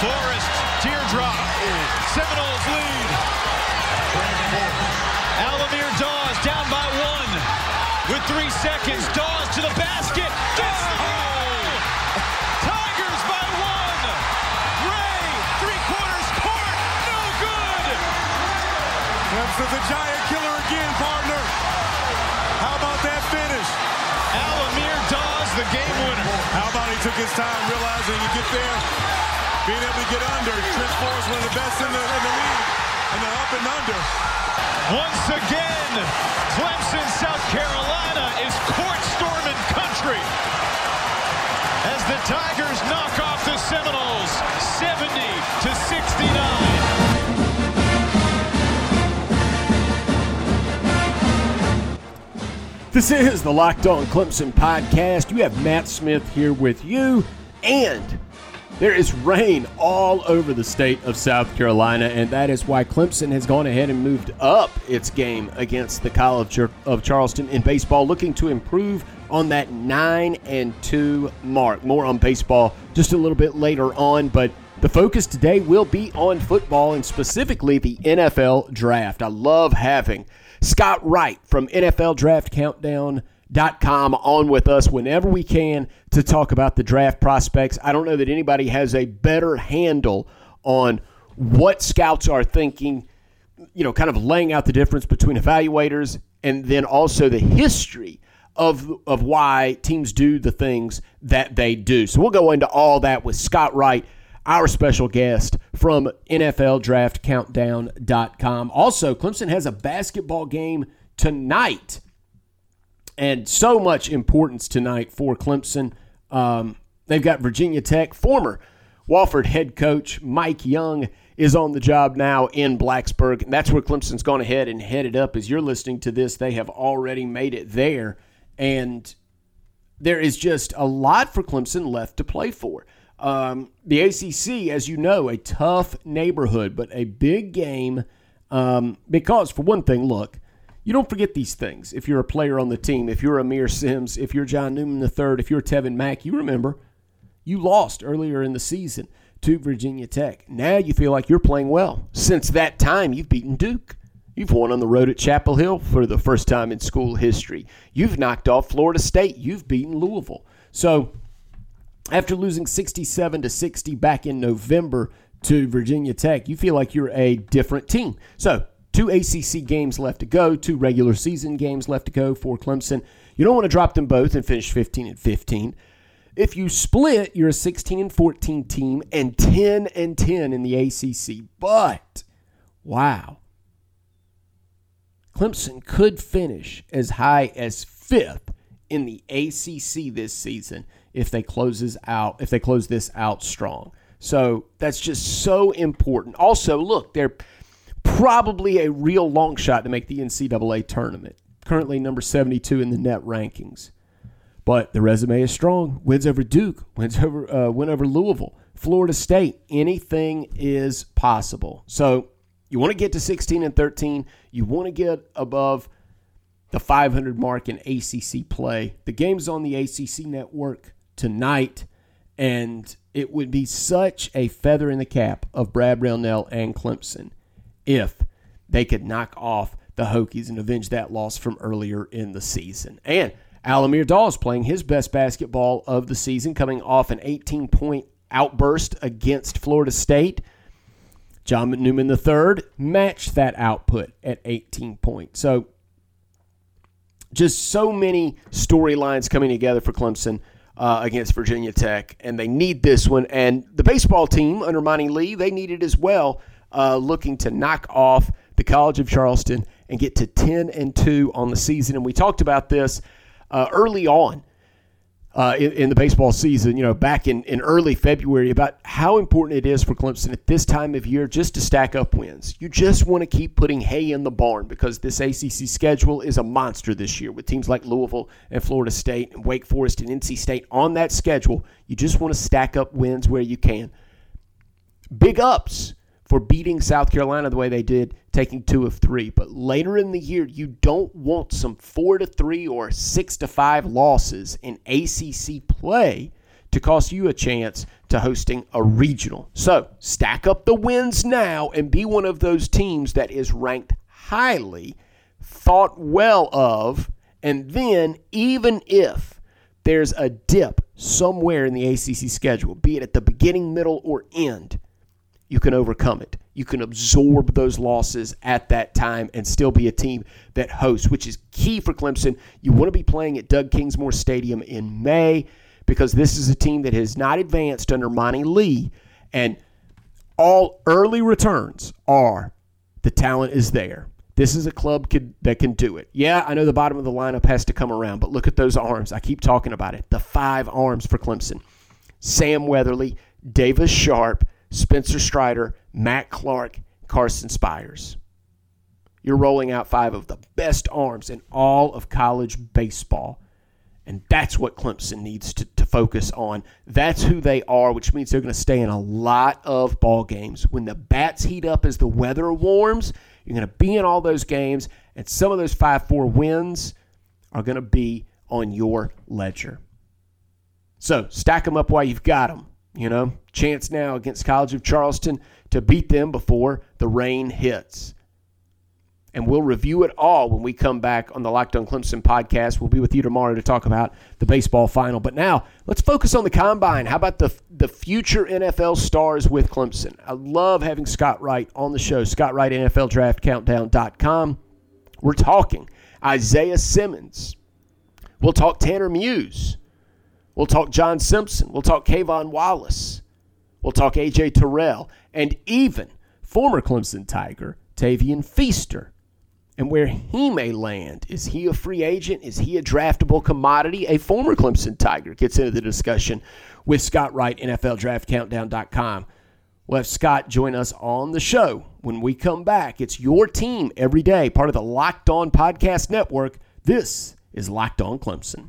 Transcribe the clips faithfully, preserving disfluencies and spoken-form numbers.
Forest teardrop, Seminoles lead. Alamir Dawes down by one with three seconds. Dawes to the basket. Dawes! That's the giant killer again, partner. How about that finish? Alamir Dawes, the game winner. How about he took his time, realizing you get there, being able to get under. Trent Forrest, one of the best in the, in the league, and the up and under. Once again, Clemson, South Carolina is court-storming country as the Tigers knock off the Seminoles, seventy to sixty-nine. This is the Locked On Clemson podcast. You have Matt Smith here with you, and there is rain all over the state of South Carolina, and that is why Clemson has gone ahead and moved up its game against the College of Charleston in baseball, looking to improve on that nine and two mark. More on baseball just a little bit later on, but the focus today will be on football and specifically the N F L draft. I love having Scott Wright from N F L Draft Countdown dot com on with us whenever we can to talk about the draft prospects. I don't know that anybody has a better handle on what scouts are thinking, you know, kind of laying out the difference between evaluators and then also the history of, of why teams do the things that they do. So we'll go into all that with Scott Wright, our special guest from N F L Draft Countdown dot com. Also, Clemson has a basketball game tonight, and so much importance tonight for Clemson. Um, they've got Virginia Tech. Former Wofford head coach Mike Young is on the job now in Blacksburg, and that's where Clemson's gone ahead and headed up. As you're listening to this, they have already made it there, and there is just a lot for Clemson left to play for. Um, the A C C, as you know, a tough neighborhood, but a big game um, because, for one thing, look, you don't forget these things if you're a player on the team, if you're Amir Sims, if you're John Newman the third, if you're Tevin Mack. You remember you lost earlier in the season to Virginia Tech. Now you feel like you're playing well. Since that time, you've beaten Duke. You've won on the road at Chapel Hill for the first time in school history. You've knocked off Florida State. You've beaten Louisville. So after losing sixty-seven to sixty back in November to Virginia Tech, you feel like you're a different team. So, two A C C games left to go, two regular season games left to go for Clemson. You don't want to drop them both and finish fifteen and fifteen. If you split, you're a sixteen and fourteen team and ten and ten in the A C C. But, wow, Clemson could finish as high as fifth in the A C C this season if they closes out, if they close this out strong. So that's just so important. Also, look, they're probably a real long shot to make the N C double A tournament. Currently number seventy-two in the net rankings. But the resume is strong. Wins over Duke, wins over uh, win over Louisville, Florida State. Anything is possible. So you want to get to sixteen and thirteen. You want to get above the five hundred mark in A C C play. The game's on the A C C network tonight, and it would be such a feather in the cap of Brad Brownell and Clemson if they could knock off the Hokies and avenge that loss from earlier in the season. And Alamir Dawes playing his best basketball of the season, coming off an eighteen-point outburst against Florida State. John Newman the third matched that output at eighteen points. So just so many storylines coming together for Clemson Uh, against Virginia Tech, and they need this one. And the baseball team under Monty Lee, they need it as well, uh, looking to knock off the College of Charleston and get to ten and two on the season. And we talked about this uh, early on uh, in, in the baseball season, you know, back in, in early February, about how important it is for Clemson at this time of year just to stack up wins. You just want to keep putting hay in the barn because this A C C schedule is a monster this year with teams like Louisville and Florida State and Wake Forest and N C State on that schedule. You just want to stack up wins where you can. Big ups for beating South Carolina the way they did, taking two of three. But later in the year, you don't want some four to three or six to five losses in A C C play to cost you a chance to hosting a regional. So stack up the wins now and be one of those teams that is ranked highly, thought well of, and then even if there's a dip somewhere in the A C C schedule, be it at the beginning, middle, or end, you can overcome it. You can absorb those losses at that time and still be a team that hosts, which is key for Clemson. You want to be playing at Doug Kingsmore Stadium in May because this is a team that has not advanced under Monty Lee, and all early returns are the talent is there. This is a club could, that can do it. Yeah, I know the bottom of the lineup has to come around, but look at those arms. I keep talking about it. The five arms for Clemson. Sam Weatherly, Davis Sharp, Spencer Strider, Matt Clark, Carson Spires. You're rolling out five of the best arms in all of college baseball. And that's what Clemson needs to, to focus on. That's who they are, which means they're going to stay in a lot of ball games. When the bats heat up as the weather warms, you're going to be in all those games, and some of those five four wins are going to be on your ledger. So stack them up while you've got them. You know, chance now against College of Charleston to beat them before the rain hits. And we'll review it all when we come back on the Locked On Clemson podcast. We'll be with you tomorrow to talk about the baseball final. But now, let's focus on the combine. How about the the future N F L stars with Clemson? I love having Scott Wright on the show. Scott Wright, N F L Draft Countdown dot com. We're talking Isaiah Simmons. We'll talk Tanner Muse. We'll talk John Simpson. We'll talk Kayvon Wallace. We'll talk A J. Terrell. And even former Clemson Tiger, Tavian Feaster. And where he may land. Is he a free agent? Is he a draftable commodity? A former Clemson Tiger gets into the discussion with Scott Wright, N F L Draft Countdown dot com. We'll have Scott join us on the show. When we come back, it's your team every day, part of the Locked On Podcast Network. This is Locked On Clemson.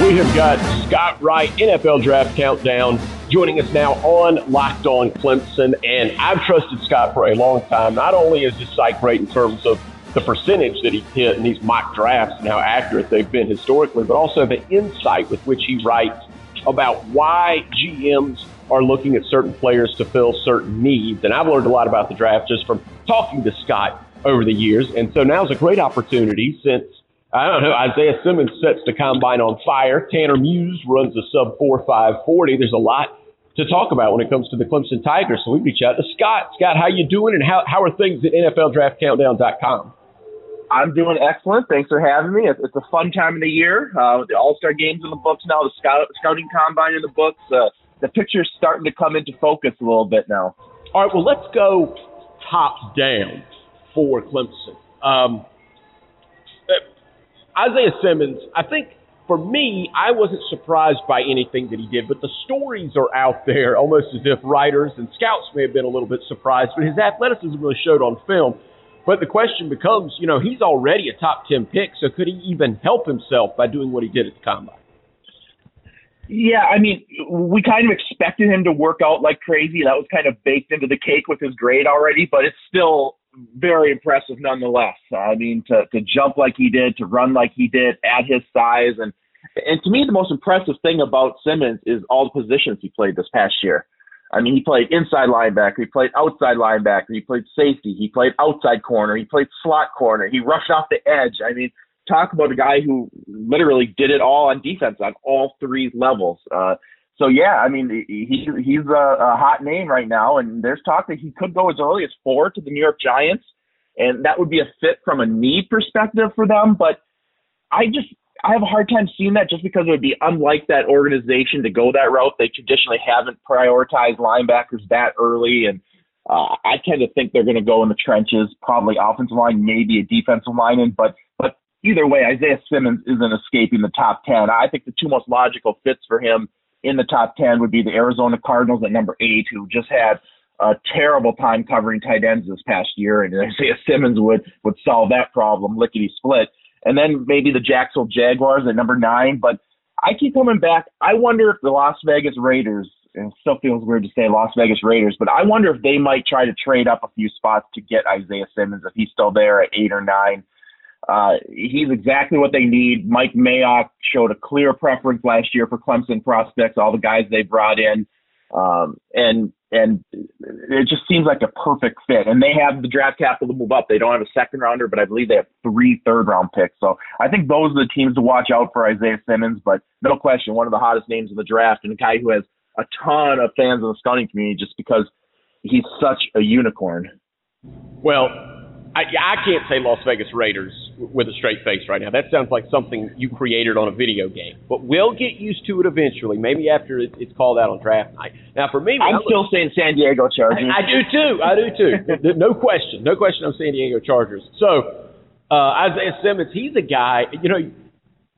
We have got Scott Wright, N F L Draft Countdown, joining us now on Locked On Clemson. And I've trusted Scott for a long time. Not only is his site great in terms of the percentage that he's hit in these mock drafts and how accurate they've been historically, but also the insight with which he writes about why G Ms are looking at certain players to fill certain needs. And I've learned a lot about the draft just from talking to Scott over the years. And so now's a great opportunity since I don't know. Isaiah Simmons sets the combine on fire. Tanner Muse runs a sub four five forty. There's a lot to talk about when it comes to the Clemson Tigers. So we reach out to Scott. Scott, how you doing, and how, how are things at N F L Draft Countdown dot com? I'm doing excellent. Thanks for having me. It's, it's a fun time of the year. Uh, with the All-Star games in the books now, the scout, scouting combine in the books. Uh, the picture's starting to come into focus a little bit now. All right, well, let's go top down for Clemson. Um Isaiah Simmons, I think for me, I wasn't surprised by anything that he did, but the stories are out there almost as if writers and scouts may have been a little bit surprised, but his athleticism really showed on film. But the question becomes, you know, he's already a top ten pick, so could he even help himself by doing what he did at the combine? Yeah, I mean, we kind of expected him to work out like crazy. That was kind of baked into the cake with his grade already, but it's still very impressive nonetheless. I mean, to, to jump like he did, to run like he did at his size. And and to me, the most impressive thing about Simmons is all the positions he played this past year. I mean, he played inside linebacker, he played outside linebacker, he played safety, he played outside corner, he played slot corner, he rushed off the edge. I mean, talk about a guy who literally did it all on defense on all three levels. Uh, so, yeah, I mean, he, he's a, a hot name right now, and there's talk that he could go as early as four to the New York Giants. and that would be a fit from a need perspective for them. But I just I have a hard time seeing that just because it would be unlike that organization to go that route. They traditionally haven't prioritized linebackers that early, and uh, I tend to think they're going to go in the trenches, probably offensive line, maybe a defensive lineman. But but either way, Isaiah Simmons isn't escaping the top ten. I think the two most logical fits for him in the top ten would be the Arizona Cardinals at number eight, who just had a terrible time covering tight ends this past year, and Isaiah Simmons would would solve that problem lickety-split. And then maybe the Jacksonville Jaguars at number nine. But I keep coming back. I wonder if the Las Vegas Raiders, and it still feels weird to say Las Vegas Raiders, but I wonder if they might try to trade up a few spots to get Isaiah Simmons if he's still there at eight or nine. Uh, he's exactly what they need. Mike Mayock showed a clear preference last year for Clemson prospects, all the guys they brought in. Um, and and it just seems like a perfect fit. And they have the draft capital to move up. They don't have a second rounder, but I believe they have three third-round picks. So I think those are the teams to watch out for Isaiah Simmons. But no question, one of the hottest names in the draft, and a guy who has a ton of fans in the scouting community just because he's such a unicorn. Well, I, I can't say Las Vegas Raiders with a straight face right now. That sounds like something you created on a video game. But we'll get used to it eventually, maybe after it, it's called out on draft night. Now, for me, I'm still saying San Diego Chargers. I, I do, too. I do, too. No question. No question on San Diego Chargers. So, uh, Isaiah Simmons, he's a guy, you know,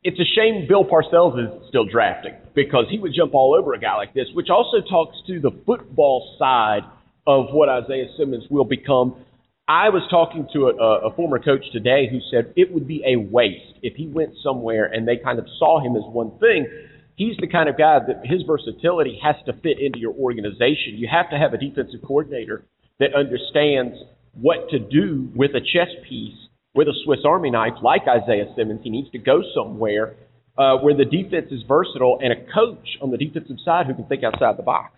it's a shame Bill Parcells is still drafting because he would jump all over a guy like this, which also talks to the football side of what Isaiah Simmons will become. I was talking to a, a former coach today who said it would be a waste if he went somewhere and they kind of saw him as one thing. He's the kind of guy that his versatility has to fit into your organization. You have to have a defensive coordinator that understands what to do with a chess piece, with a Swiss Army knife like Isaiah Simmons. He needs to go somewhere uh, where the defense is versatile and a coach on the defensive side who can think outside the box.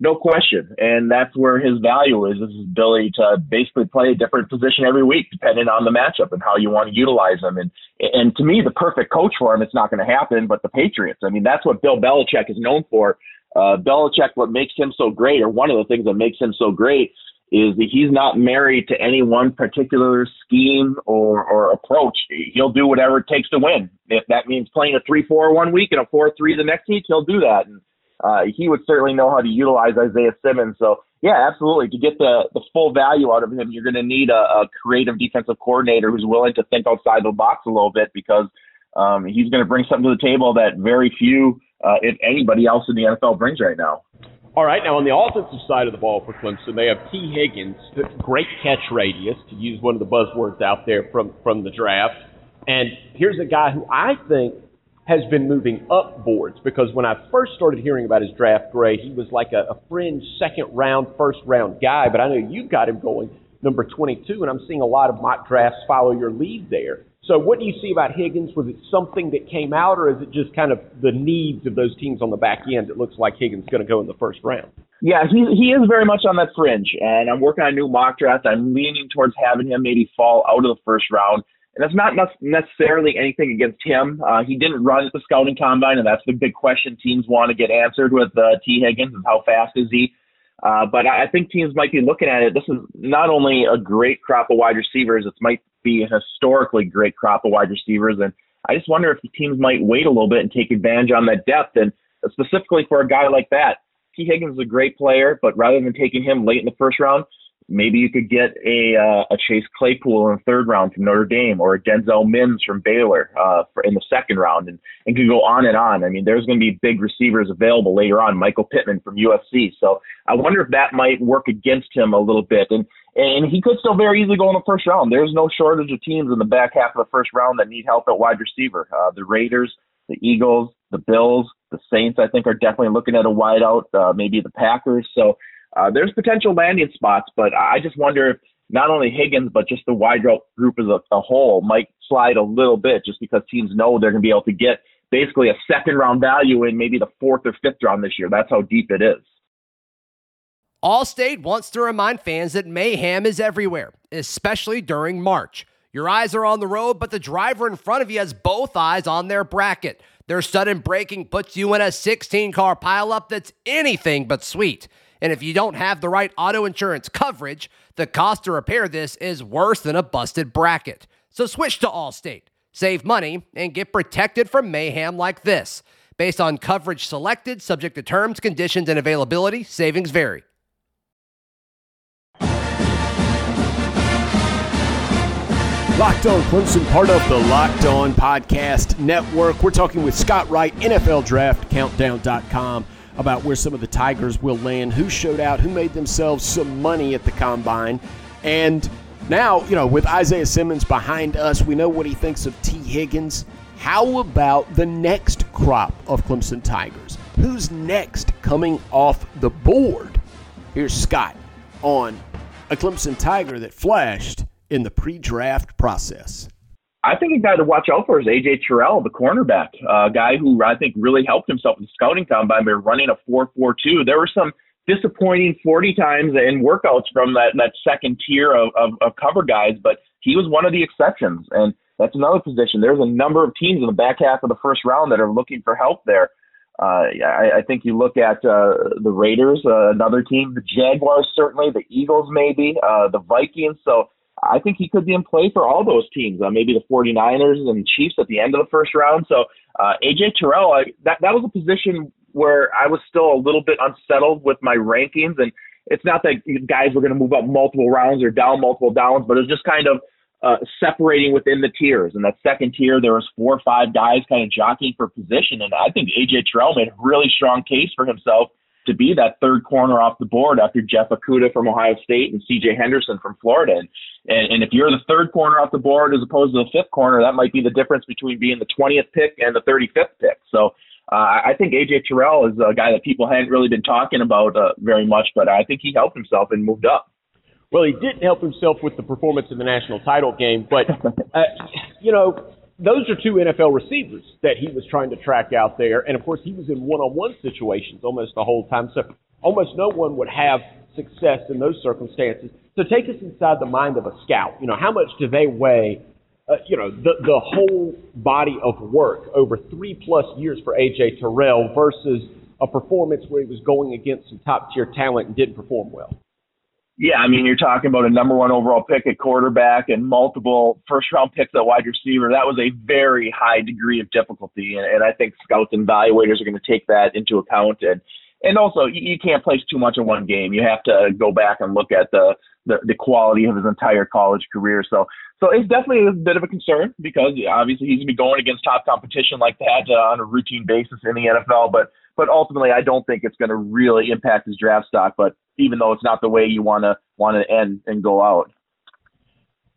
No question, and that's where his value is, is his ability to basically play a different position every week depending on the matchup and how you want to utilize him. And and to me, the perfect coach for him, it's not going to happen, but the Patriots. I mean, that's what Bill Belichick is known for. Uh, Belichick, what makes him so great, or one of the things that makes him so great, is that he's not married to any one particular scheme or, or approach. He'll do whatever it takes to win. If that means playing a three four one week and a four three the next week, he'll do that. And Uh, he would certainly know how to utilize Isaiah Simmons. So, yeah, absolutely. To get the, the full value out of him, you're going to need a, a creative defensive coordinator who's willing to think outside the box a little bit because um, he's going to bring something to the table that very few, uh, if anybody else in the N F L, brings right now. All right, now on the offensive side of the ball for Clemson, they have Tee Higgins, great catch radius, to use one of the buzzwords out there from, from the draft. And here's a guy who I think has been moving up boards because when I first started hearing about his draft grade, he was like a, a fringe second round, first round guy, but I know you got him going number twenty-two, and I'm seeing a lot of mock drafts follow your lead there. So what do you see about Higgins? Was it something that came out, or is it just kind of the needs of those teams on the back end? It looks like Higgins is going to go in the first round. Yeah, he he is very much on that fringe, and I'm working on a new mock draft. I'm leaning towards having him maybe fall out of the first round. And that's not necessarily anything against him. Uh, he didn't run at the scouting combine, and that's the big question teams want to get answered with uh, Tee Higgins is how fast is he. Uh, but I think teams might be looking at it. This is not only a great crop of wide receivers, it might be a historically great crop of wide receivers. And I just wonder if the teams might wait a little bit and take advantage on that depth. And specifically for a guy like that, Tee Higgins is a great player, but rather than taking him late in the first round, maybe you could get a uh, a Chase Claypool in the third round from Notre Dame, or a Denzel Mims from Baylor uh, for in the second round, and, and could go on and on. I mean, there's going to be big receivers available later on, Michael Pittman from U S C. So I wonder if that might work against him a little bit. And and he could still very easily go in the first round. There's no shortage of teams in the back half of the first round that need help at wide receiver. Uh, the Raiders, the Eagles, the Bills, the Saints, I think, are definitely looking at a wideout, uh, maybe the Packers. So Uh, there's potential landing spots, but I just wonder if not only Higgins, but just the wide group as a, a whole might slide a little bit just because teams know they're going to be able to get basically a second-round value in maybe the fourth or fifth round this year. That's how deep it is. Allstate wants to remind fans that mayhem is everywhere, especially during March. Your eyes are on the road, but the driver in front of you has both eyes on their bracket. Their sudden braking puts you in a sixteen-car pileup that's anything but sweet. And if you don't have the right auto insurance coverage, the cost to repair this is worse than a busted bracket. So switch to Allstate, save money, and get protected from mayhem like this. Based on coverage selected, subject to terms, conditions, and availability, savings vary. Locked On Clemson, part of the Locked On Podcast Network. We're talking with Scott Wright, N F L Draft Countdown dot com, about where some of the Tigers will land, who showed out, who made themselves some money at the Combine. And now, you know, with Isaiah Simmons behind us, we know what he thinks of Tee Higgins. How about the next crop of Clemson Tigers? Who's next coming off the board? Here's Scott on a Clemson Tiger that flashed in the pre-draft process. I think a guy to watch out for is A J. Terrell, the cornerback, a uh, guy who I think really helped himself in the scouting combine by running a four four two. There were some disappointing forty times and workouts from that, that second tier of, of, of cover guys, but he was one of the exceptions, and that's another position. There's a number of teams in the back half of the first round that are looking for help there. Uh, I, I think you look at uh, the Raiders, uh, another team, the Jaguars certainly, the Eagles maybe, uh, the Vikings, so I think he could be in play for all those teams, uh, maybe the forty-niners and Chiefs at the end of the first round. So uh, A J. Terrell, I, that, that was a position where I was still a little bit unsettled with my rankings. And it's not that guys were going to move up multiple rounds or down multiple downs, but it was just kind of uh, separating within the tiers. And that second tier, there was four or five guys kind of jockeying for position. And I think A J. Terrell made a really strong case for himself to be that third corner off the board after Jeff Okudah from Ohio State and C J. Henderson from Florida. And, and, and if you're the third corner off the board as opposed to the fifth corner, that might be the difference between being the twentieth pick and the thirty-fifth pick. So uh, I think A J. Terrell is a guy that people hadn't really been talking about uh, very much, but I think he helped himself and moved up. Well, he didn't help himself with the performance in the national title game, but, uh, you know, those are two N F L receivers that he was trying to track out there. And, of course, he was in one-on-one situations almost the whole time. So almost no one would have success in those circumstances. So take us inside the mind of a scout. You know, how much do they weigh, uh, you know, the, the whole body of work over three-plus years for A J. Terrell versus a performance where he was going against some top-tier talent and didn't perform well? Yeah, I mean, you're talking about a number one overall pick at quarterback and multiple first-round picks at wide receiver. That was a very high degree of difficulty, and, and I think scouts and evaluators are going to take that into account. And and also, you, you can't place too much in one game. You have to go back and look at the, the, the quality of his entire college career. So so it's definitely a bit of a concern because, obviously, he's going to be going against top competition like that uh, on a routine basis in the N F L, but But ultimately, I don't think it's going to really impact his draft stock, but even though it's not the way you want to want to end and go out.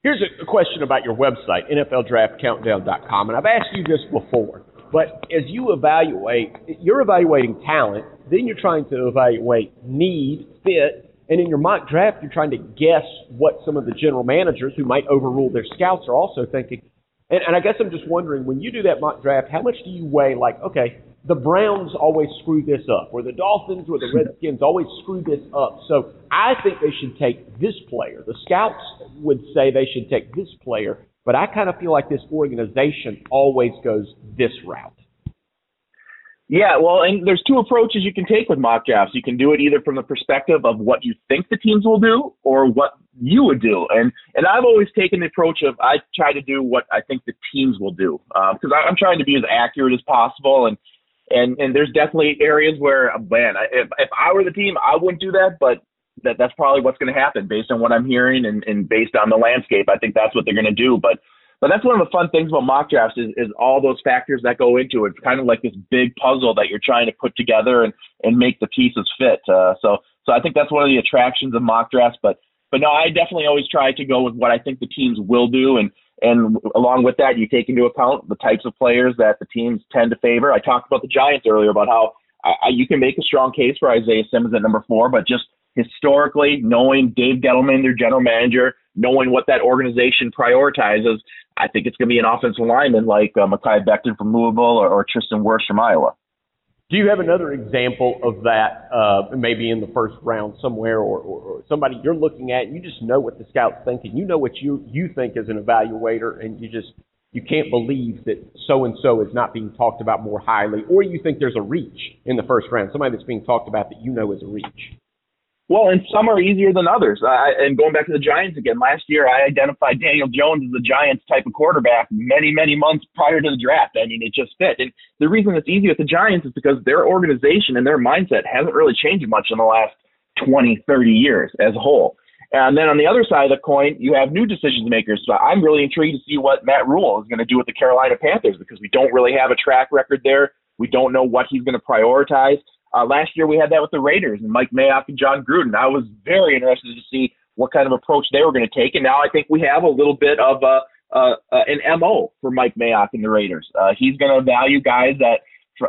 Here's a question about your website, N F L Draft Countdown dot com, and I've asked you this before, but as you evaluate, you're evaluating talent, then you're trying to evaluate need, fit, and in your mock draft, you're trying to guess what some of the general managers who might overrule their scouts are also thinking. And, and I guess I'm just wondering, when you do that mock draft, how much do you weigh, like, okay, the Browns always screw this up, or the Dolphins or the Redskins always screw this up. So I think they should take this player. The scouts would say they should take this player, but I kind of feel like this organization always goes this route. Yeah, well, and there's two approaches you can take with mock drafts. You can do it either from the perspective of what you think the teams will do or what you would do. And and I've always taken the approach of I try to do what I think the teams will do because uh, I'm trying to be as accurate as possible. And And and there's definitely areas where, man, I, if if I were the team, I wouldn't do that, but that that's probably what's going to happen based on what I'm hearing and, and based on the landscape. I think that's what they're going to do. But but that's one of the fun things about mock drafts is, is all those factors that go into it. It's kind of like this big puzzle that you're trying to put together and, and make the pieces fit. Uh, so so I think that's one of the attractions of mock drafts. But but no, I definitely always try to go with what I think the teams will do. And And along with that, you take into account the types of players that the teams tend to favor. I talked about the Giants earlier about how I, you can make a strong case for Isaiah Simmons at number four, but just historically knowing Dave Gettleman, their general manager, knowing what that organization prioritizes, I think it's going to be an offensive lineman like uh, Mekhi Becton from Louisville or, or Tristan Wirfs from Iowa. Do you have another example of that uh, maybe in the first round somewhere or, or, or somebody you're looking at and you just know what the scout's thinking? You know what you, you think as an evaluator and you just you can't believe that so-and-so is not being talked about more highly, or you think there's a reach in the first round, somebody that's being talked about that you know is a reach. Well, and some are easier than others. I, and going back to the Giants again, last year I identified Daniel Jones as the Giants type of quarterback many, many months prior to the draft. I mean, it just fit. And the reason it's easy with the Giants is because their organization and their mindset hasn't really changed much in the last twenty, thirty years as a whole. And then on the other side of the coin, you have new decision makers. So I'm really intrigued to see what Matt Rhule is going to do with the Carolina Panthers, because we don't really have a track record there. We don't know what he's going to prioritize. Uh, last year we had that with the Raiders and Mike Mayock and John Gruden. I was very interested to see what kind of approach they were going to take. And now I think we have a little bit of a, a, a, an M O for Mike Mayock and the Raiders. Uh, he's going to value guys that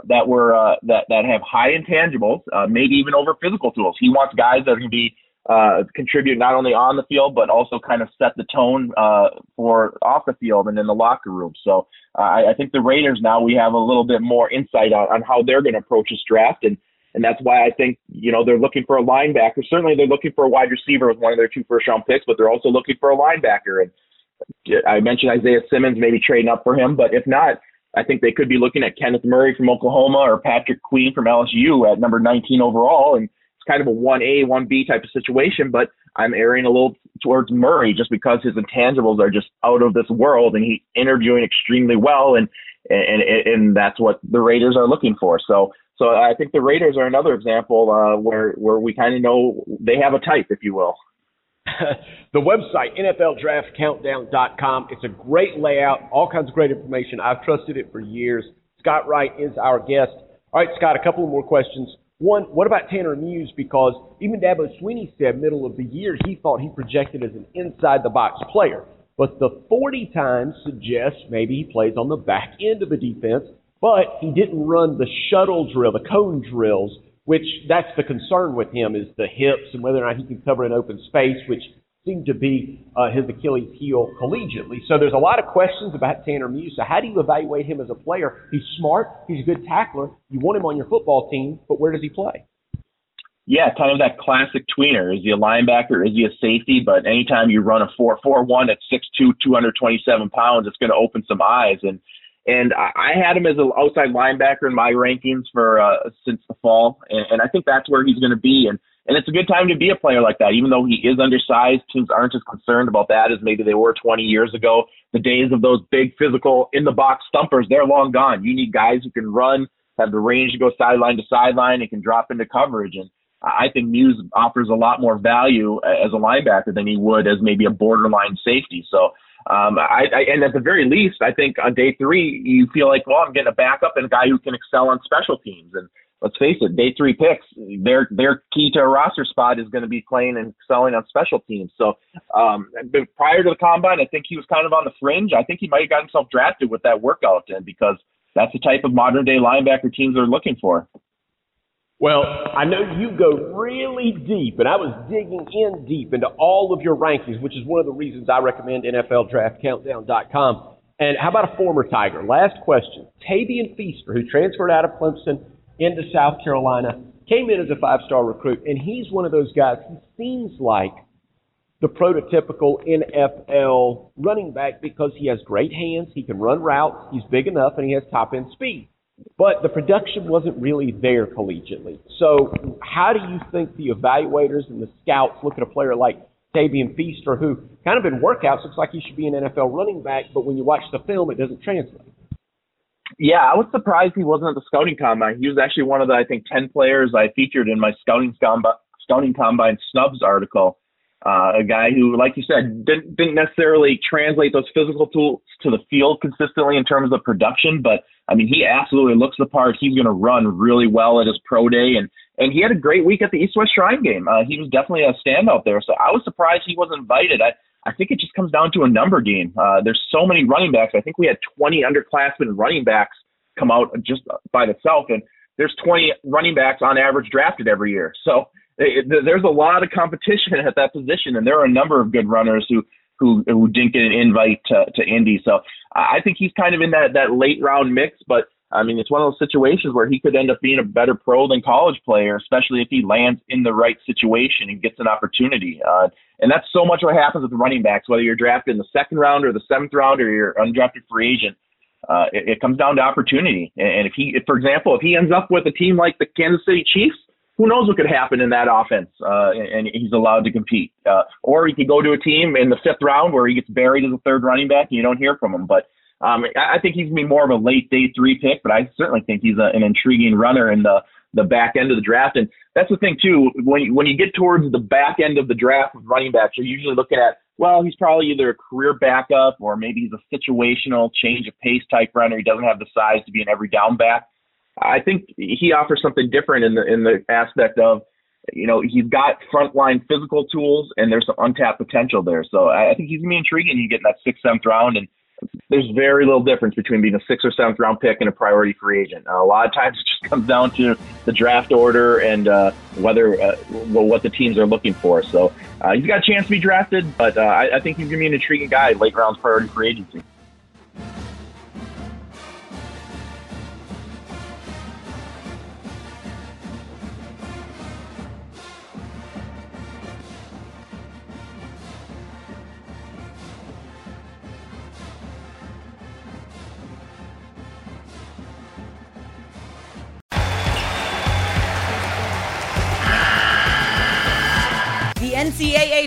that were uh, that, that have high intangibles, uh, maybe even over physical tools. He wants guys that can be uh, contribute not only on the field, but also kind of set the tone uh, for off the field and in the locker room. So uh, I, I think the Raiders now we have a little bit more insight on, on how they're going to approach this draft. And And that's why I think, you know, they're looking for a linebacker. Certainly they're looking for a wide receiver with one of their two first-round picks, but they're also looking for a linebacker. And I mentioned Isaiah Simmons maybe trading up for him, but if not, I think they could be looking at Kenneth Murray from Oklahoma or Patrick Queen from L S U at number nineteen overall. And it's kind of a one A, one B type of situation, but I'm erring a little towards Murray just because his intangibles are just out of this world, and he's interviewing extremely well, and and and that's what the Raiders are looking for. So So I think the Raiders are another example uh, where where we kind of know they have a type, if you will. The website, N F L Draft Countdown dot com. It's a great layout, all kinds of great information. I've trusted it for years. Scott Wright is our guest. All right, Scott, a couple more questions. One, what about Tanner Muse? Because even Dabo Sweeney said middle of the year he thought he projected as an inside-the-box player. But the forty times suggests maybe he plays on the back end of a defense. But he didn't run the shuttle drill, the cone drills, which that's the concern with him is the hips and whether or not he can cover an open space, which seemed to be uh, his Achilles heel collegiately. So there's a lot of questions about Tanner Muse. So how do you evaluate him as a player? He's smart. He's a good tackler. You want him on your football team, but where does he play? Yeah, kind of that classic tweener. Is he a linebacker? Is he a safety? But anytime you run a four four one at six two, two hundred twenty-seven pounds, it's going to open some eyes. And And I had him as an outside linebacker in my rankings for uh, since the fall, and, and I think that's where he's going to be. And, and it's a good time to be a player like that. Even though he is undersized, teams aren't as concerned about that as maybe they were twenty years ago. The days of those big physical in-the-box stumpers, they're long gone. You need guys who can run, have the range to go sideline to sideline, and can drop into coverage. And I think Muse offers a lot more value as a linebacker than he would as maybe a borderline safety. So. Um, I, I, and at the very least, I think on day three, you feel like, well, I'm getting a backup and a guy who can excel on special teams. And let's face it, day three picks, their their key to a roster spot is going to be playing and excelling on special teams. So um, prior to the combine, I think he was kind of on the fringe. I think he might have got himself drafted with that workout, and because that's the type of modern day linebacker teams are looking for. Well, I know you go really deep, and I was digging in deep into all of your rankings, which is one of the reasons I recommend N F L Draft Countdown dot com. And how about a former Tiger? Last question. Tavian Feaster, who transferred out of Clemson into South Carolina, came in as a five-star recruit, and he's one of those guys who seems like the prototypical N F L running back because he has great hands, he can run routes, he's big enough, and he has top-end speed. But the production wasn't really there collegiately. So how do you think the evaluators and the scouts look at a player like Tavian Feaster, who kind of in workouts looks like he should be an N F L running back, but when you watch the film, it doesn't translate? Yeah, I was surprised he wasn't at the scouting combine. He was actually one of the, I think, ten players I featured in my scouting combine, scouting combine snubs article. Uh, a guy who, like you said, didn't, didn't necessarily translate those physical tools to the field consistently in terms of production, but I mean, he absolutely looks the part. He's going to run really well at his pro day, and, and he had a great week at the East-West Shrine game. Uh, he was definitely a standout there, so I was surprised he wasn't invited. I, I think it just comes down to a number game. Uh, there's so many running backs. I think we had twenty underclassmen running backs come out just by itself, and there's twenty running backs on average drafted every year. So it, there's a lot of competition at that position, and there are a number of good runners who who, who didn't get an invite to, to Indy. So I think he's kind of in that, that late round mix, but I mean, it's one of those situations where he could end up being a better pro than college player, especially if he lands in the right situation and gets an opportunity. Uh, and that's so much what happens with running backs, whether you're drafted in the second round or the seventh round or you're undrafted free agent. Uh, it, it comes down to opportunity. And if he, if, for example, if he ends up with a team like the Kansas City Chiefs, who knows what could happen in that offense, uh, and, and he's allowed to compete. Uh, or he could go to a team in the fifth round where he gets buried as a third running back and you don't hear from him. But um, I, I think he's going to be more of a late day three pick, but I certainly think he's a, an intriguing runner in the, the back end of the draft. And that's the thing, too. When you, when you get towards the back end of the draft with running backs, you're usually looking at, well, he's probably either a career backup or maybe he's a situational change of pace type runner. He doesn't have the size to be an every down back. I think he offers something different in the in the aspect of, you know, he's got frontline physical tools and there's some untapped potential there. So I think he's going to be intriguing. You get in that sixth, seventh round, and there's very little difference between being a sixth or seventh round pick and a priority free agent. A lot of times it just comes down to the draft order and uh, whether uh, what the teams are looking for. So uh, he's got a chance to be drafted, but uh, I, I think he's going to be an intriguing guy, late rounds priority free agency. N C double A